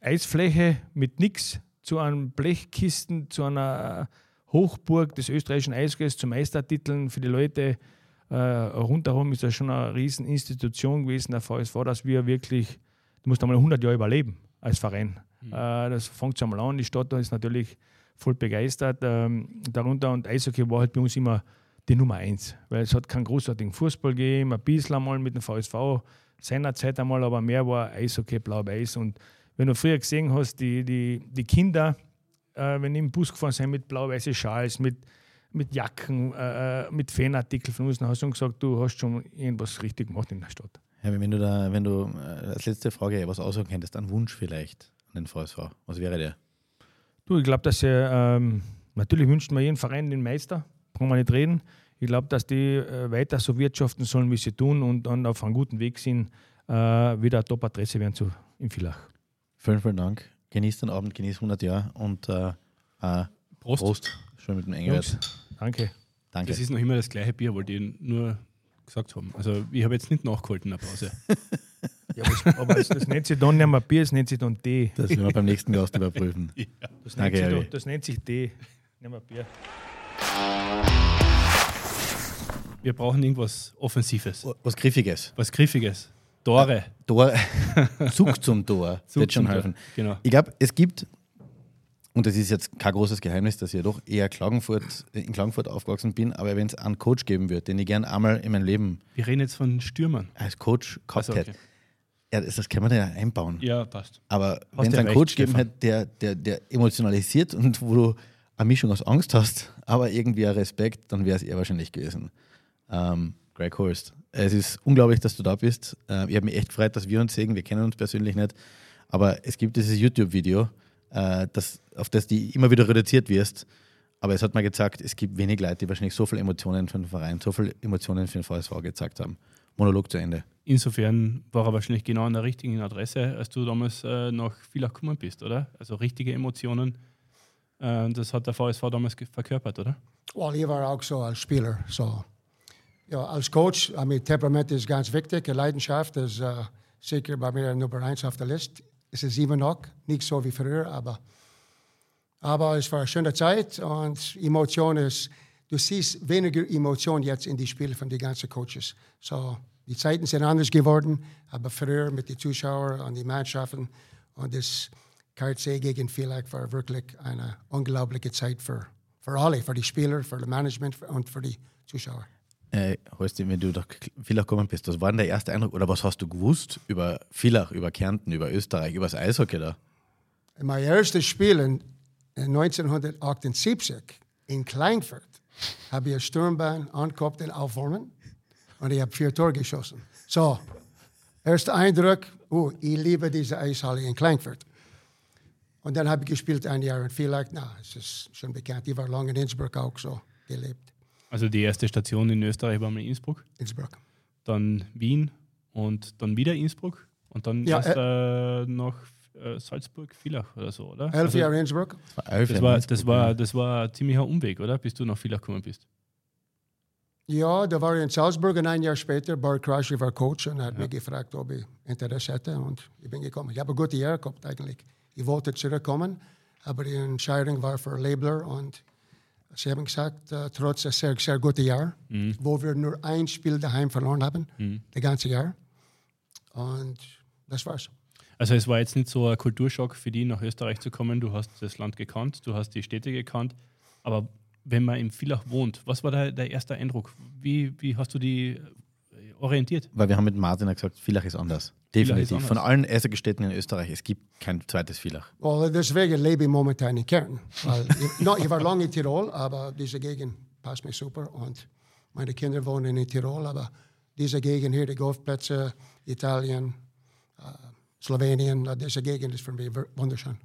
Eisfläche mit nichts zu einem Blechkisten, zu einer Hochburg des österreichischen Eishockeys, zu Meistertiteln für die Leute. Rundherum ist das schon eine Rieseninstitution gewesen, der VSV, dass wir wirklich, du musst einmal 100 Jahre überleben als Verein. Das fängt schon mal an, die Stadt da ist natürlich voll begeistert darunter, und Eishockey war halt bei uns immer die Nummer 1, weil es hat keinen großartigen Fußball gegeben, ein bisschen einmal mit dem VSV seinerzeit einmal, aber mehr war Eishockey, Blau-Weiß. Und wenn du früher gesehen hast, die Kinder, wenn die im Bus gefahren sind, mit blau-weißen Schals, mit Jacken, mit Fanartikeln von uns, dann hast du gesagt, du hast schon irgendwas richtig gemacht in der Stadt. Ja, wenn du als letzte Frage was aussagen könntest, einen Wunsch vielleicht an den VSV, was wäre der? Du, ich glaube, dass natürlich wünschen wir jedem Verein den Meister, brauchen wir nicht reden. Ich glaube, dass die weiter so wirtschaften sollen, wie sie tun, und dann auf einem guten Weg sind, wieder eine Top-Adresse werden in Villach. Vielen Dank. Genießt den Abend, genießt 100 Jahre und Prost. Prost. Schön mit dem Engelwert. Danke. Das ist noch immer das gleiche Bier, wollte ich nur gesagt haben. Also ich habe jetzt nicht nachgeholt in der Pause. Ja, aber das nennt sich dann nicht mehr Bier, es nennt sich dann Tee. Das werden wir beim nächsten Gast überprüfen. Ja. Das nennt sich Tee, nicht mehr Bier. Wir brauchen irgendwas Offensives. Was Griffiges. Was Griffiges. Tore. Tor. Zug zum Tor. Zug wird schon helfen. Genau. Ich glaube, es gibt, und das ist jetzt kein großes Geheimnis, dass ich ja doch eher in Klagenfurt aufgewachsen bin, aber wenn es einen Coach geben würde, den ich gern einmal in meinem Leben... Wir reden jetzt von Stürmern. Als Coach gehabt hätte. Okay. Ja, das können wir da ja einbauen. Ja, passt. Aber wenn es einen Coach geben hätte, der emotionalisiert und wo du eine Mischung aus Angst hast, aber irgendwie ein Respekt, dann wäre es eher wahrscheinlich gewesen. Greg Horst. Es ist unglaublich, dass du da bist. Ich habe mich echt gefreut, dass wir uns sehen. Wir kennen uns persönlich nicht. Aber es gibt dieses YouTube-Video, auf das du immer wieder reduziert wirst. Aber es hat mir gezeigt, es gibt wenig Leute, die wahrscheinlich so viele Emotionen für den Verein, so viele Emotionen für den VSV gezeigt haben. Monolog zu Ende. Insofern war er wahrscheinlich genau an der richtigen Adresse, als du damals nach Villach gekommen bist, oder? Also richtige Emotionen. Das hat der VSV damals verkörpert, oder? Well, ich war auch so als Spieler. So. Ja, als Coach, Temperament ist ganz wichtig. Leidenschaft ist sicher bei mir Nummer 1 auf der Liste. Es ist immer noch nicht so wie früher, aber es war eine schöne Zeit und Emotion ist, du siehst weniger Emotion jetzt in die Spiele von den ganzen Coaches. So, die Zeiten sind anders geworden, aber früher mit den Zuschauern und den Mannschaften und das KC gegen Villach war wirklich eine unglaubliche Zeit für alle, für die Spieler, für das Management und für die Zuschauer. Holstein, wenn du nach Villach gekommen bist, was war denn der erste Eindruck oder was hast du gewusst über Villach, über Kärnten, über Österreich, über das Eishockey da? Mein erstes Spiel in 1978 in Kleinfurt habe ich eine Sturmbahn angehabt in Aufwärmen und ich habe 4 Tore geschossen. So, erster Eindruck, ich liebe diese Eishalle in Kleinfurt. Und dann habe ich gespielt ein Jahr in Villach, es ist schon bekannt, ich war lange in Innsbruck auch so gelebt. Also die erste Station in Österreich war mal Innsbruck. Innsbruck. Dann Wien und dann wieder Innsbruck und dann erst nach Salzburg, Villach oder so, oder? 11 Jahre Innsbruck. Das war ein ziemlicher Umweg, oder? Bis du nach Villach gekommen bist. Ja, da war ich in Salzburg und ein Jahr später, Bart Kraschi war Coach und hat mich gefragt, ob ich Interesse hätte und ich bin gekommen. Ich habe ein gutes Jahr gehabt eigentlich. Ich wollte zurückkommen, aber die Entscheidung war für Labler und Sie haben gesagt, trotz des sehr, sehr guten Jahres, wo wir nur ein Spiel daheim verloren haben, das ganze Jahr. Und das war's. Also es war jetzt nicht so ein Kulturschock für die, nach Österreich zu kommen. Du hast das Land gekannt, du hast die Städte gekannt. Aber wenn man in Villach wohnt, was war der erste Eindruck? Wie hast du die orientiert? Weil wir haben mit Martin gesagt, Villach ist anders. Definitiv. Ist anders. Von allen Eishockey-Städten in Österreich, es gibt kein zweites Villach. Well, deswegen lebe ich momentan in Kärnten. Ich war lange in Tirol, aber diese Gegend passt mir super. Und meine Kinder wohnen in Tirol, aber diese Gegend hier, die Golfplätze, Italien, Slowenien, diese Gegend ist für mich wunderschön.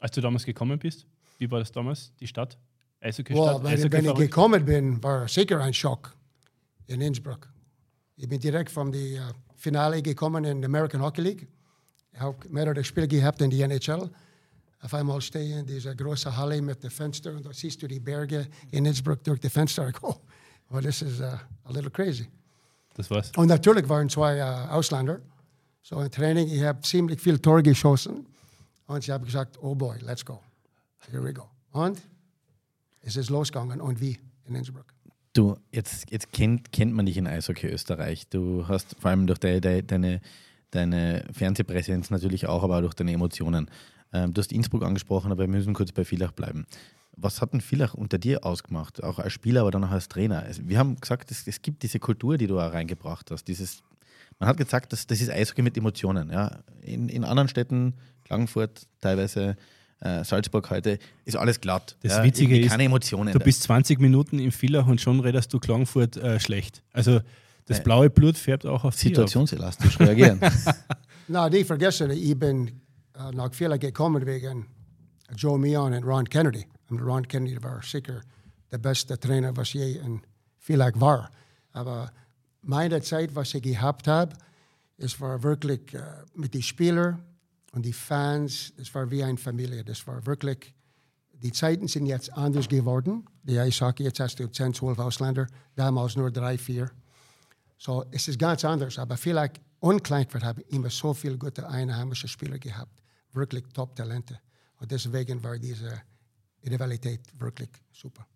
Als du damals gekommen bist, wie war das damals, die Stadt? Eishockey-Stadt? Wenn ich gekommen bin, war sicher ein Schock in Innsbruck. Ich bin direkt vom Finale gekommen in der American Hockey League. Ich habe mehrere Spiele gehabt in der NHL. Auf einmal stehe ich in dieser großen Halle mit den Fenstern und da siehst du die Berge in Innsbruck durch die Fenster. Oh, das ist a little crazy. Das war's. Und natürlich waren 2 Ausländer. So im Training, ich habe ziemlich viel Tore geschossen. Und ich habe gesagt, oh boy, let's go. Here we go. Und es ist losgegangen. Und wie in Innsbruck. Du, jetzt kennt man dich in Eishockey Österreich. Du hast vor allem durch deine Fernsehpräsenz natürlich auch, aber auch durch deine Emotionen. Du hast Innsbruck angesprochen, aber wir müssen kurz bei Villach bleiben. Was hat denn Villach unter dir ausgemacht? Auch als Spieler, aber dann auch als Trainer. Wir haben gesagt, es gibt diese Kultur, die du auch reingebracht hast. Man hat gesagt, das ist Eishockey mit Emotionen. Ja? In anderen Städten, Klagenfurt teilweise, Salzburg heute, ist alles glatt. Das Witzige ist, keine Emotionen. Du bist 20 Minuten im Villach und schon redest du Klagenfurt schlecht. Also das blaue Blut färbt auch auf situationselastisch reagieren. Na, die vergessen, ich bin nach Villach gekommen wegen Joe Mion und Ron Kennedy. Und Ron Kennedy war sicher der beste Trainer, was je in Villach war. Aber meine Zeit, was ich gehabt habe, es war wirklich mit den Spielern, und die Fans, das war wie eine Familie. Das war wirklich, die Zeiten sind jetzt anders geworden. Die Eishockey, jetzt hast du 10, 12 Ausländer, damals nur 3, 4. So, es ist ganz anders. Aber vielleicht und Kleinfurt habe ich immer so viele gute einheimische Spieler gehabt. Wirklich Top-Talente. Und deswegen war diese Rivalität wirklich super.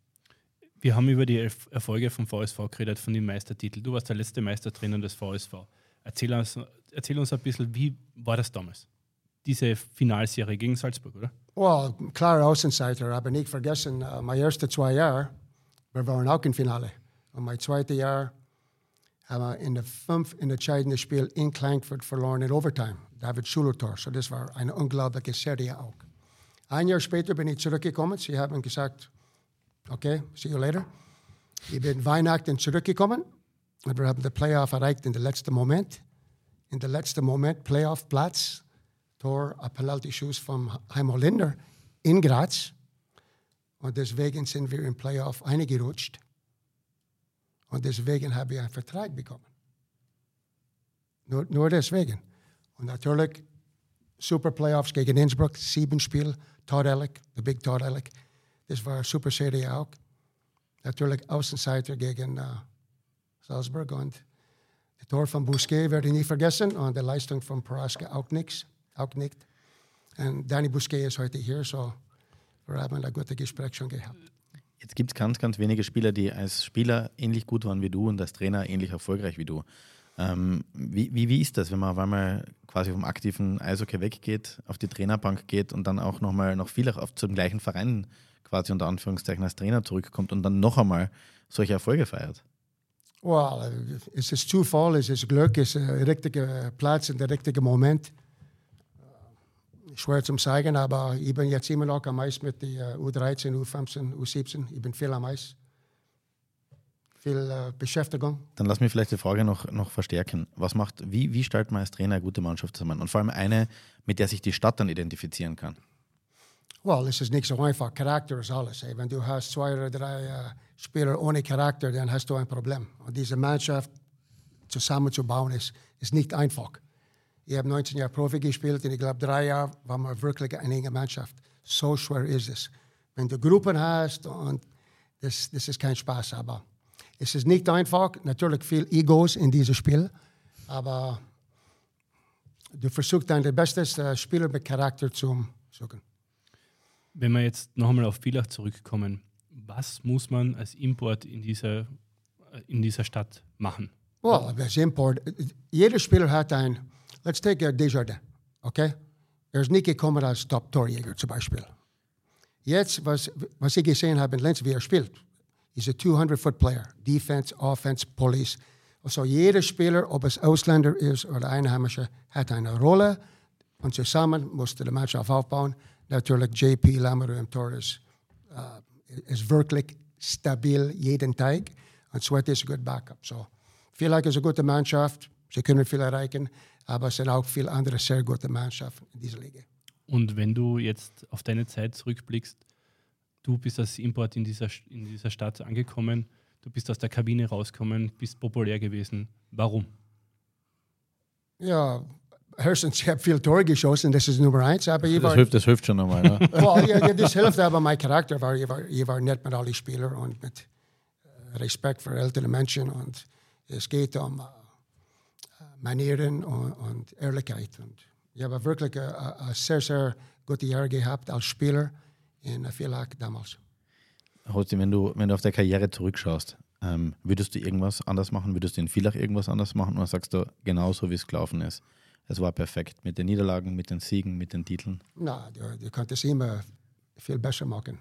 Wir haben über die Erfolge vom VSV geredet, von den Meistertiteln. Du warst der letzte Meistertrainer des VSV. Erzähl uns ein bisschen, wie war das damals? Diese Finalserie gegen Salzburg, oder? Well, klarer Außenseiter, aber nicht vergessen, meine ersten 2 Jahre, wir waren auch im Finale. Und mein zweites Jahr haben wir in der 5. entscheidenden Spiel in Klangfurt verloren in Overtime. David Schulertor, so das war eine unglaubliche Serie auch. Ein Jahr später bin ich zurückgekommen, sie haben gesagt, okay, see you later. Ich bin Weihnachten zurückgekommen und wir haben den Playoff erreicht in der letzten Moment. In der letzten Moment, Playoff-Platz, Tor, ein Penalty-Schuss vom Heimo Linder in Graz. Und deswegen sind wir im Playoff eingerutscht. Und deswegen habe ich einen Vertrag bekommen. Nur deswegen. Und natürlich, super Playoffs gegen Innsbruck, 7 Spiele, Todd Alec, der Big Todd Alec. Das war eine super Serie auch. Natürlich Außenseiter gegen Salzburg und das Tor von Bousquet werde ich nie vergessen und die Leistung von Prohaska auch nicht. Und Danny Bousquet ist heute hier, so wir haben ein gutes Gespräch schon gehabt. Jetzt gibt es ganz, ganz wenige Spieler, die als Spieler ähnlich gut waren wie du und als Trainer ähnlich erfolgreich wie du. Wie ist das, wenn man auf einmal quasi vom aktiven Eishockey weggeht, auf die Trainerbank geht und dann auch nochmal noch viel auf zum gleichen Verein quasi unter Anführungszeichen als Trainer zurückkommt und dann noch einmal solche Erfolge feiert? Well, es ist Zufall, es ist Glück, es ist der richtige Platz und der richtige Moment. Schwer zu sagen, aber ich bin jetzt immer noch am Eis mit der U13, U15, U17. Ich bin viel am Eis. Viel Beschäftigung. Dann lass mich vielleicht die Frage noch verstärken. Wie stellt man als Trainer eine gute Mannschaft zusammen? Und vor allem eine, mit der sich die Stadt dann identifizieren kann. Well, es ist nicht so einfach. Charakter ist alles. Ey. Wenn du hast 2 oder 3 Spieler ohne Charakter, dann hast du ein Problem. Und diese Mannschaft zusammenzubauen ist nicht einfach. Ich habe 19 Jahre Profi gespielt und ich glaube, 3 Jahre waren wir wirklich eine enge Mannschaft. So schwer ist es. Wenn du Gruppen hast, und das ist kein Spaß, aber es ist nicht einfach. Natürlich viel Egos in diesem Spiel, aber du versuchst dann den besten Spieler mit Charakter zu suchen. Wenn wir jetzt noch einmal auf Villach zurückkommen, was muss man als Import in dieser Stadt machen? Well, als Import, jeder Spieler hat ein... Let's take Desjardins, okay? Er ist nicht gekommen als Top-Torjäger zum Beispiel. Jetzt, was ich gesehen habe in Linz, wie er spielt, ist ein 200-Foot-Player. Defense, Offense, Police. Also jeder Spieler, ob es Ausländer ist oder Einheimischer, hat eine Rolle. Und zusammen musste die Mannschaft aufbauen. Natürlich JP Lamoureux im Tor ist wirklich stabil jeden Tag. Und Sweat ist ein guter Backup. So, vielleicht ist eine gute Mannschaft. Sie können viel erreichen, aber es sind auch viele andere sehr gute Mannschaften in dieser Liga. Und wenn du jetzt auf deine Zeit zurückblickst, du bist als Import in dieser Stadt angekommen, du bist aus der Kabine rausgekommen, bist populär gewesen. Warum? Ja, höchstens, ich habe viele Tore geschossen, das ist Nummer 1. Aber das hilft schon einmal. Ne? Well, ja, das hilft, aber mein Charakter war, ich war nett mit allen Spielern und mit Respekt für ältere Menschen. Und es geht um Manieren und Ehrlichkeit. Und ich habe wirklich ein sehr, sehr gutes Jahr gehabt als Spieler in Villach damals. Holzi, wenn du auf deine Karriere zurückschaust, würdest du irgendwas anders machen? Würdest du in Villach irgendwas anders machen? Oder sagst du, genauso wie es gelaufen ist? Es war perfekt mit den Niederlagen, mit den Siegen, mit den Titeln? Nein, du kannst es immer viel besser machen.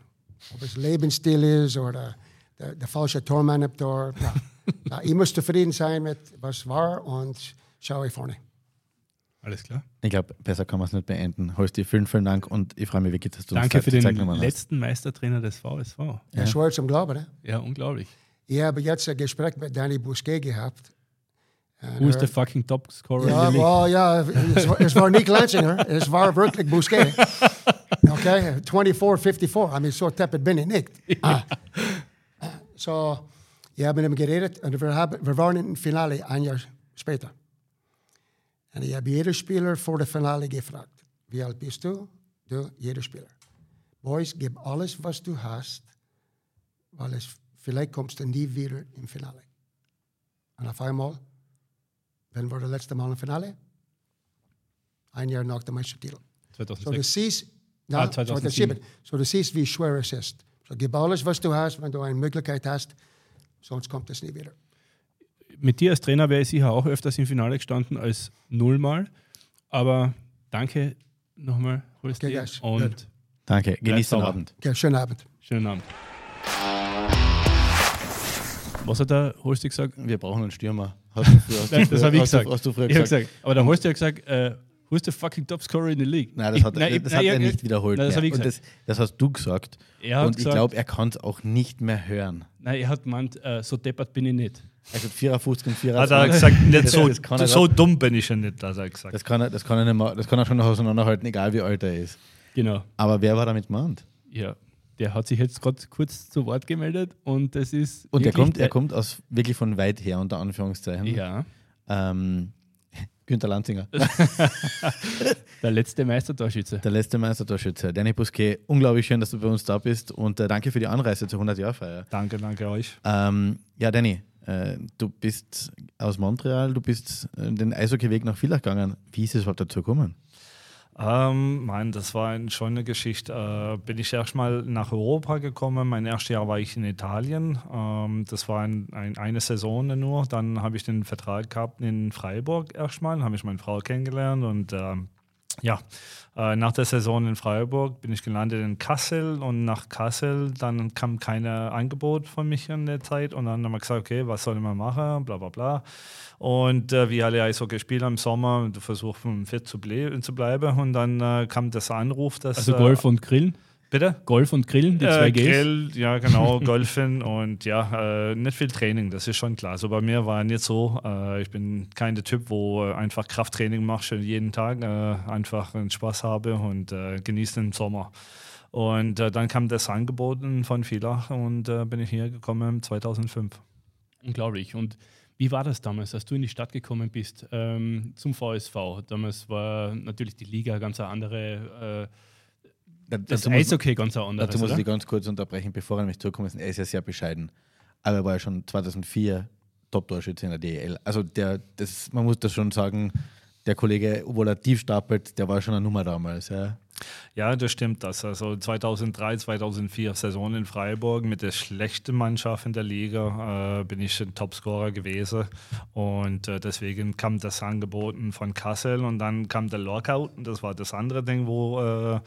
Ob es Lebensstil ist oder der falsche Tormann im Tor. Na, ich muss zufrieden sein mit was war und schaue ich vorne. Alles klar. Ich glaube, besser kann man es nicht beenden. Holsti, vielen Dank und ich freue mich wirklich, dass du uns Danke für den letzten Meistertrainer des VSV. Ja, schwer zum Glauben, ne? Ja, unglaublich. Ich habe jetzt ein Gespräch mit Danny Bousquet gehabt. Who is the fucking top scorer in the league? Ja, es war nicht Lenzinger, es war wirklich Bousquet. Okay, 24-54. So tepid bin ich nicht. So, ich habe mit ihm geredet und wir waren im Finale ein Jahr später. Und ich habe jeden Spieler vor dem Finale gefragt, wie alt bist du? Du, jeder Spieler. Boys, gib alles, was du hast, weil vielleicht kommst du nie wieder im Finale. Und auf einmal, wenn wir das letzte Mal im Finale, ein Jahr nach dem Meistertitel. 2006. So du siehst, 2007. So du siehst, wie schwer es ist. So, gib alles, was du hast, wenn du eine Möglichkeit hast, sonst kommt es nie wieder. Mit dir als Trainer wäre ich sicher auch öfters im Finale gestanden als nullmal. Aber danke nochmal, Holst, okay, und gut. Danke, genieß den Abend. Okay, schönen Abend. Schönen Abend. Was hat der Holst gesagt? Wir brauchen einen Stürmer. Das habe ich gesagt. Hast du früher gesagt. Aber der Holst hat gesagt, who's the fucking top scorer in the league? Nein, das hat er nicht wiederholt. Nein, das habe ich gesagt. Und das hast du gesagt. Und ich glaube, er kann es auch nicht mehr hören. Nein, er hat gemeint, so deppert bin ich nicht. Also 54 und 24. Hat er gesagt, nicht so dumm bin ich ja nicht, hat er gesagt. Das kann er schon noch auseinanderhalten, egal wie alt er ist. Genau. Aber wer war damit gemeint? Ja, der hat sich jetzt gerade kurz zu Wort gemeldet und das ist. Und er kommt aus wirklich von weit her, unter Anführungszeichen. Ja. Günter Lanzinger. Der letzte Meistertorschütze. Danny Busquet, unglaublich schön, dass du bei uns da bist und danke für die Anreise zur 100-Jahr-Feier. Danke euch. Ja, Danny. Du bist aus Montreal, du bist den Eishockeyweg nach Villach gegangen. Wie ist es überhaupt dazu gekommen? Das war eine schöne Geschichte. Bin ich erstmal nach Europa gekommen. Mein erstes Jahr war ich in Italien. Das war eine Saison nur. Dann habe ich den Vertrag gehabt in Freiburg erstmal. Habe ich meine Frau kennengelernt und nach der Saison in Freiburg bin ich gelandet in Kassel und nach Kassel, dann kam kein Angebot von mich in der Zeit und dann haben wir gesagt, okay, was soll man machen, bla bla bla. Und wie alle Eishockeyspieler im Sommer, du versuchst fit zu bleiben und dann kam das Anruf, dass… Also Golf und Grillen? Bitte? Golf und Grillen, die zwei Gs? Grill, ja genau, Golfen und ja, nicht viel Training, das ist schon klar. So bei mir war nicht so, ich bin kein der Typ, wo einfach Krafttraining mache, jeden Tag einfach Spaß habe und genieße den Sommer. Und dann kam das Angebot von Villach und bin ich hier gekommen 2005. Unglaublich. Und wie war das damals, als du in die Stadt gekommen bist zum VSV? Damals war natürlich die Liga ganz eine andere… Das Eishockey ganz anders. Dazu muss ich ganz kurz unterbrechen, bevor er nämlich zurückkommt. Er ist ja sehr bescheiden. Aber er war ja schon 2004 Top-Torschütze in der DEL. Also man muss das schon sagen, der Kollege, obwohl er tief stapelt, der war schon eine Nummer damals. Ja. Ja, das stimmt. Also 2003, 2004 Saison in Freiburg mit der schlechten Mannschaft in der Liga bin ich ein Topscorer gewesen und deswegen kam das Angebot von Kassel und dann kam der Lockout und das war das andere Ding, wo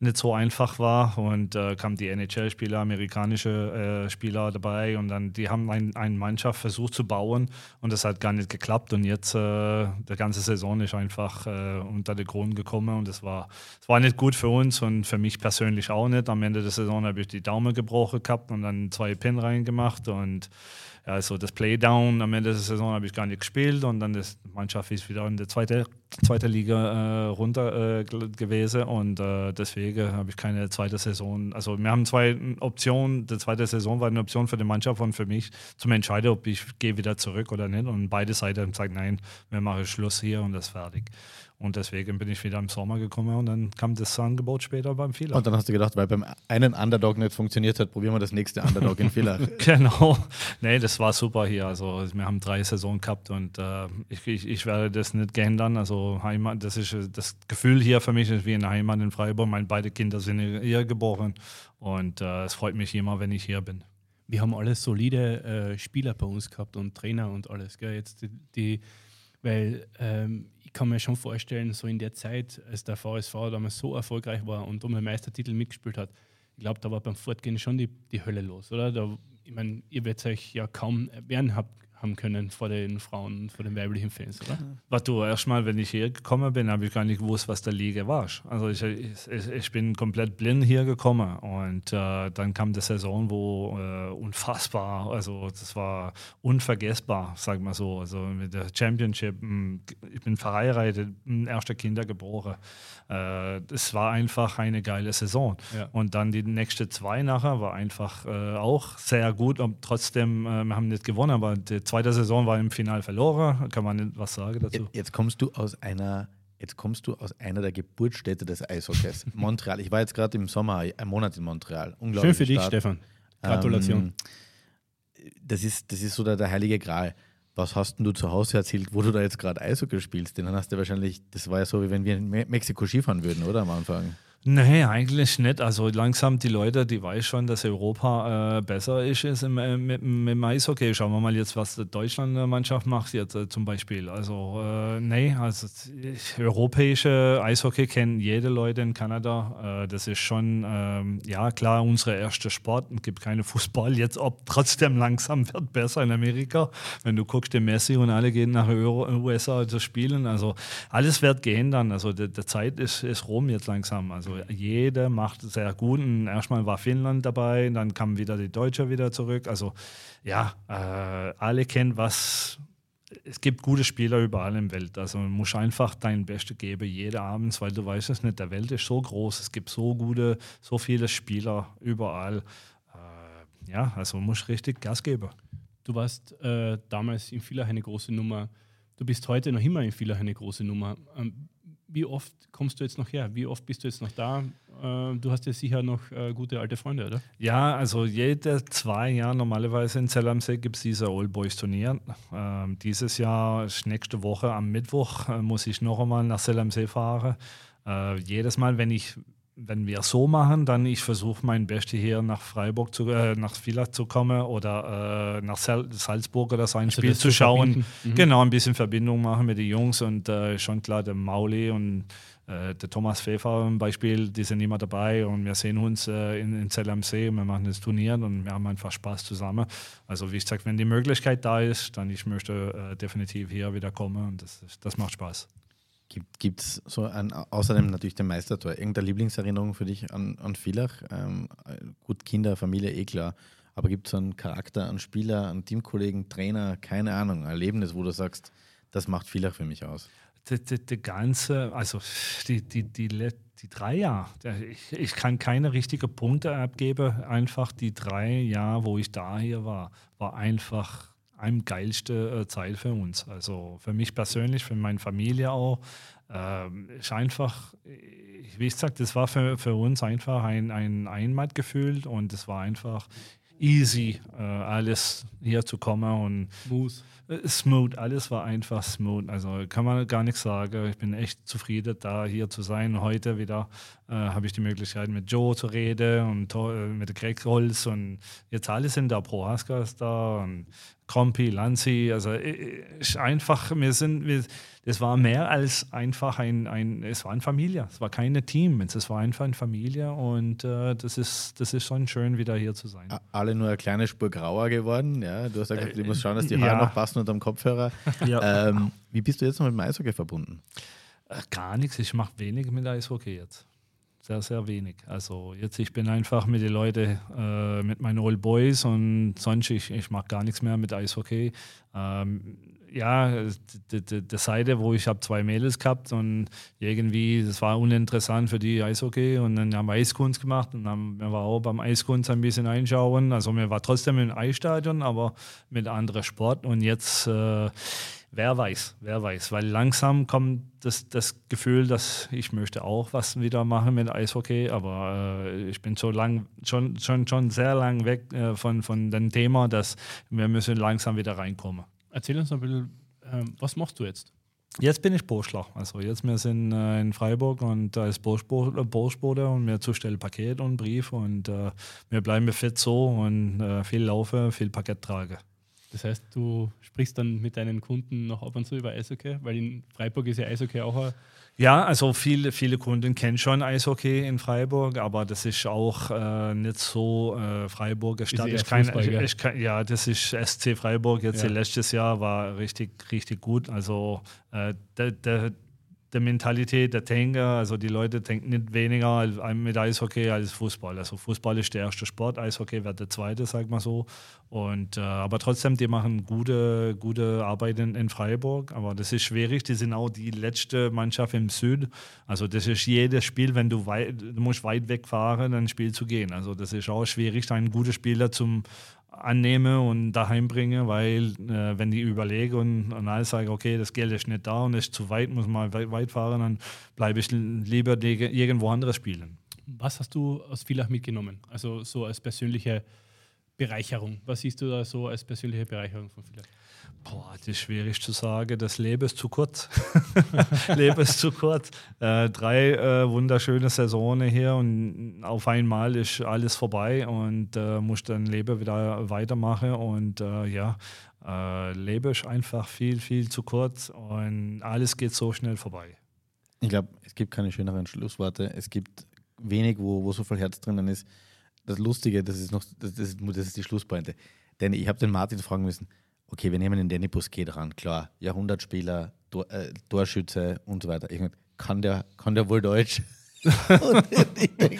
nicht so einfach war und kamen die NHL-Spieler, amerikanische Spieler dabei und dann die haben eine Mannschaft versucht zu bauen und das hat gar nicht geklappt und jetzt die ganze Saison ist einfach unter den Grund gekommen und das war nicht gut für uns und für mich persönlich auch nicht. Am Ende der Saison habe ich die Daumen gebrochen gehabt und dann 2 Pin reingemacht und also das Playdown am Ende der Saison habe ich gar nicht gespielt und dann die Mannschaft ist wieder in der zweite Liga runter gewesen und deswegen habe ich keine zweite Saison. Also wir haben zwei Optionen. Die zweite Saison war eine Option für die Mannschaft und für mich zum Entscheiden, ob ich gehe wieder zurück oder nicht und beide Seiten haben gesagt, nein, wir machen Schluss hier und das ist fertig. Und deswegen bin ich wieder im Sommer gekommen und dann kam das Angebot später beim Villach. Und dann hast du gedacht, weil beim einen Underdog nicht funktioniert hat, probieren wir das nächste Underdog in Villach. Genau. Nee, das war super hier. Also wir haben 3 Saisons gehabt und ich werde das nicht ändern. Also Heimat, das ist das Gefühl hier für mich ist wie in der Heimat in Freiburg. Meine beiden Kinder sind hier geboren und es freut mich immer, wenn ich hier bin. Wir haben alles solide Spieler bei uns gehabt und Trainer und alles. Gell? Jetzt weil ich kann mir schon vorstellen, so in der Zeit, als der VSV damals so erfolgreich war und um den Meistertitel mitgespielt hat, ich glaube, da war beim Fortgehen schon die Hölle los, oder? Ich meine, ihr werdet euch ja kaum wehren haben können vor den Frauen und vor den weiblichen Fans, oder? Was du, erstmal, wenn ich hier gekommen bin, habe ich gar nicht gewusst, was der Liga war. Also ich bin komplett blind hier gekommen und dann kam die Saison, wo unfassbar, also das war unvergessbar, sag mal so, also mit der Championship, ich bin verheiratet, erste Kinder geboren. Es war einfach eine geile Saison. Ja. Und dann die nächste 2 nachher war einfach auch sehr gut, und trotzdem, wir haben nicht gewonnen, aber die zweite Saison war im Finale verloren, kann man nicht was sagen dazu. Jetzt kommst du aus einer der Geburtsstätte des Eishockeys, Montreal. Ich war jetzt gerade im Sommer einen Monat in Montreal. Unglaublich. Schön für dich, Stefan. Gratulation. Das ist so der heilige Gral. Was hast denn du zu Hause erzählt, wo du da jetzt gerade Eishockey spielst? Den hast du wahrscheinlich, das war ja so, wie wenn wir in Mexiko Skifahren würden, oder am Anfang? Nee, eigentlich nicht. Also langsam die Leute, die weiß schon, dass Europa besser ist mit dem Eishockey. Schauen wir mal jetzt, was die Deutschlandmannschaft macht jetzt zum Beispiel. Also europäische Eishockey kennen jede Leute in Kanada. Das ist schon, ja klar, unsere erste Sport. Es gibt keine Fußball jetzt, ob trotzdem langsam wird besser in Amerika. Wenn du guckst, den Messi und alle gehen nach USA zu spielen. Also alles wird gehen dann. Also die Zeit ist rum jetzt langsam. Also jeder macht sehr gut. Und erstmal war Finnland dabei, dann kamen wieder die Deutschen wieder zurück. Also ja, alle kennen was. Es gibt gute Spieler überall in der Welt. Also man muss einfach dein Bestes geben, jeden Abend, weil du weißt es nicht, der Welt ist so groß. Es gibt so gute, so viele Spieler überall. Ja, also man muss richtig Gas geben. Du warst damals in Villach eine große Nummer. Du bist heute noch immer in Villach eine große Nummer. Wie oft kommst du jetzt noch her? Wie oft bist du jetzt noch da? Du hast ja sicher noch gute alte Freunde, oder? Ja, also jede 2 Jahre normalerweise in Zell am See gibt es diese Old Boys Turnier. Dieses Jahr, nächste Woche am Mittwoch, muss ich noch einmal nach Zell am See fahren. Jedes Mal, wenn wir so machen, dann ich versuche mein Bestes hier nach Freiburg, nach Villach zu kommen oder nach Salzburg oder sein also Spiel zu schauen. Mhm. Genau, ein bisschen Verbindung machen mit den Jungs und schon klar, der Mauli und der Thomas Pfeffer zum Beispiel, die sind immer dabei und wir sehen uns in Zell am See und wir machen das Turnier und wir haben einfach Spaß zusammen. Also wie ich sage, wenn die Möglichkeit da ist, dann ich möchte definitiv hier wieder kommen und das macht Spaß. Gibt es so außerdem natürlich den Meistertor, irgendeine Lieblingserinnerung für dich an Villach? Gut, Kinder, Familie, klar. Aber gibt es so einen Charakter, einen Spieler, einen Teamkollegen, Trainer, keine Ahnung, ein Erlebnis, wo du sagst, das macht Villach für mich aus? Die 3 Jahre, ich kann keine richtigen Punkte abgeben, einfach die 3 Jahre, wo ich da hier war einfach am geilste Zeit für uns. Also für mich persönlich, für meine Familie auch. Ist einfach, wie ich sage, das war für uns einfach ein Heimatgefühl und es war einfach easy, alles hier zu kommen. Und smooth, alles war einfach smooth. Also kann man gar nichts sagen. Ich bin echt zufrieden, da hier zu sein. Heute wieder habe ich die Möglichkeit, mit Joe zu reden und mit Greg Holz und jetzt alle sind da, Prohaska ist da und Krompi, Lanzi, also ist einfach, das war mehr als einfach es war eine Familie, es war keine Team, es war einfach eine Familie und das ist schon schön, wieder hier zu sein. Alle nur eine kleine Spur grauer geworden, ja, du hast ja gesagt, du musst schauen, dass die Haare noch passen unter dem Kopfhörer. Ja. Wie bist du jetzt noch mit dem Eishockey verbunden? Gar nichts, ich mache wenig mit Eishockey jetzt. Sehr, sehr wenig. Also jetzt, ich bin einfach mit den Leuten, mit meinen Old Boys und sonst, ich mache gar nichts mehr mit Eishockey. Ja, die Seite, wo ich habe 2 Mädels gehabt und irgendwie, das war uninteressant für die Eishockey und dann haben wir Eiskunst gemacht und wir waren auch beim Eiskunst ein bisschen einschauen. Also mir war trotzdem im Eisstadion, aber mit anderem Sport und jetzt... Wer weiß, weil langsam kommt das Gefühl, dass ich möchte auch was wieder machen mit Eishockey, aber ich bin so lang, schon sehr lang weg von dem Thema, dass wir müssen langsam wieder reinkommen. Erzähl uns ein bisschen, was machst du jetzt? Jetzt bin ich Burschler. Also jetzt wir sind in Freiburg und da ist Burschboder und wir zustellen Paket und Brief und wir bleiben fit so und viel laufe, viel Paket trage. Das heißt, du sprichst dann mit deinen Kunden noch ab und zu über Eishockey, weil in Freiburg ist ja Eishockey auch ein... Ja, also viele Kunden kennen schon Eishockey in Freiburg, aber das ist auch nicht so Freiburger Stadt. Das ist SC Freiburg, jetzt letztes Jahr war richtig gut. Also der Mentalität, der Denker, also die Leute denken nicht weniger mit Eishockey als Fußball. Also Fußball ist der erste Sport, Eishockey wird der zweite, sag mal so. Und aber trotzdem, die machen gute Arbeit in Freiburg. Aber das ist schwierig. Die sind auch die letzte Mannschaft im Süden. Also das ist jedes Spiel, wenn du musst weit wegfahren, ein Spiel zu gehen. Also das ist auch schwierig, einen guten Spieler zum annehme und daheim bringe, weil wenn die überlege und alles sage, okay, das Geld ist nicht da und ist zu weit, muss man weit fahren, dann bleibe ich lieber irgendwo anderes spielen. Was hast du aus Villach mitgenommen? Also so als persönliche Bereicherung? Was siehst du da so als persönliche Bereicherung von Fehler? Boah, das ist schwierig zu sagen. Das Leben ist zu kurz. Leben ist zu kurz. Drei wunderschöne Saisonen hier und auf einmal ist alles vorbei und muss dann Leben wieder weitermachen. Und Leben ist einfach viel, viel zu kurz und alles geht so schnell vorbei. Ich glaube, es gibt keine schöneren Schlussworte. Es gibt wenig, wo so viel Herz drinnen ist. Das Lustige, das ist die Schlusspointe. Denn ich habe den Martin fragen müssen, okay, wir nehmen den Danny Busquets ran, klar, Jahrhundertspieler, Torschütze und so weiter. Ich meine, kann der wohl Deutsch? Und ich denke,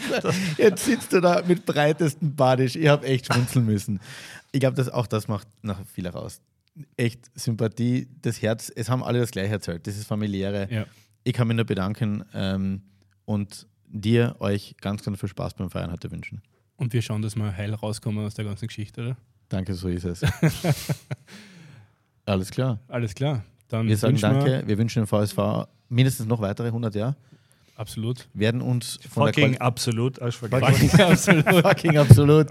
jetzt sitzt du da mit breitestem Badisch. Ich habe echt schmunzeln müssen. Ich glaube, auch das macht noch viel heraus. Echt Sympathie, das Herz, es haben alle das Gleiche erzählt, das ist familiäre. Ja. Ich kann mich nur bedanken und dir, euch ganz, ganz viel Spaß beim Feiern heute wünschen. Und wir schauen, dass wir heil rauskommen aus der ganzen Geschichte, oder? Danke, so ist es. Alles klar. Alles klar. Dann wir sagen Danke. Wir wünschen dem VSV mindestens noch weitere 100 Jahre. Absolut. Werden uns von fucking absolut. Fucking absolut.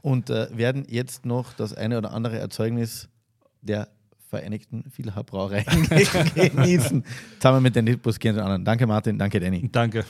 Und werden jetzt noch das eine oder andere Erzeugnis der Vereinigten Vieler Brauereien genießen. Zusammen mit den Busquets und anderen. Danke, Martin. Danke, Danny. Danke.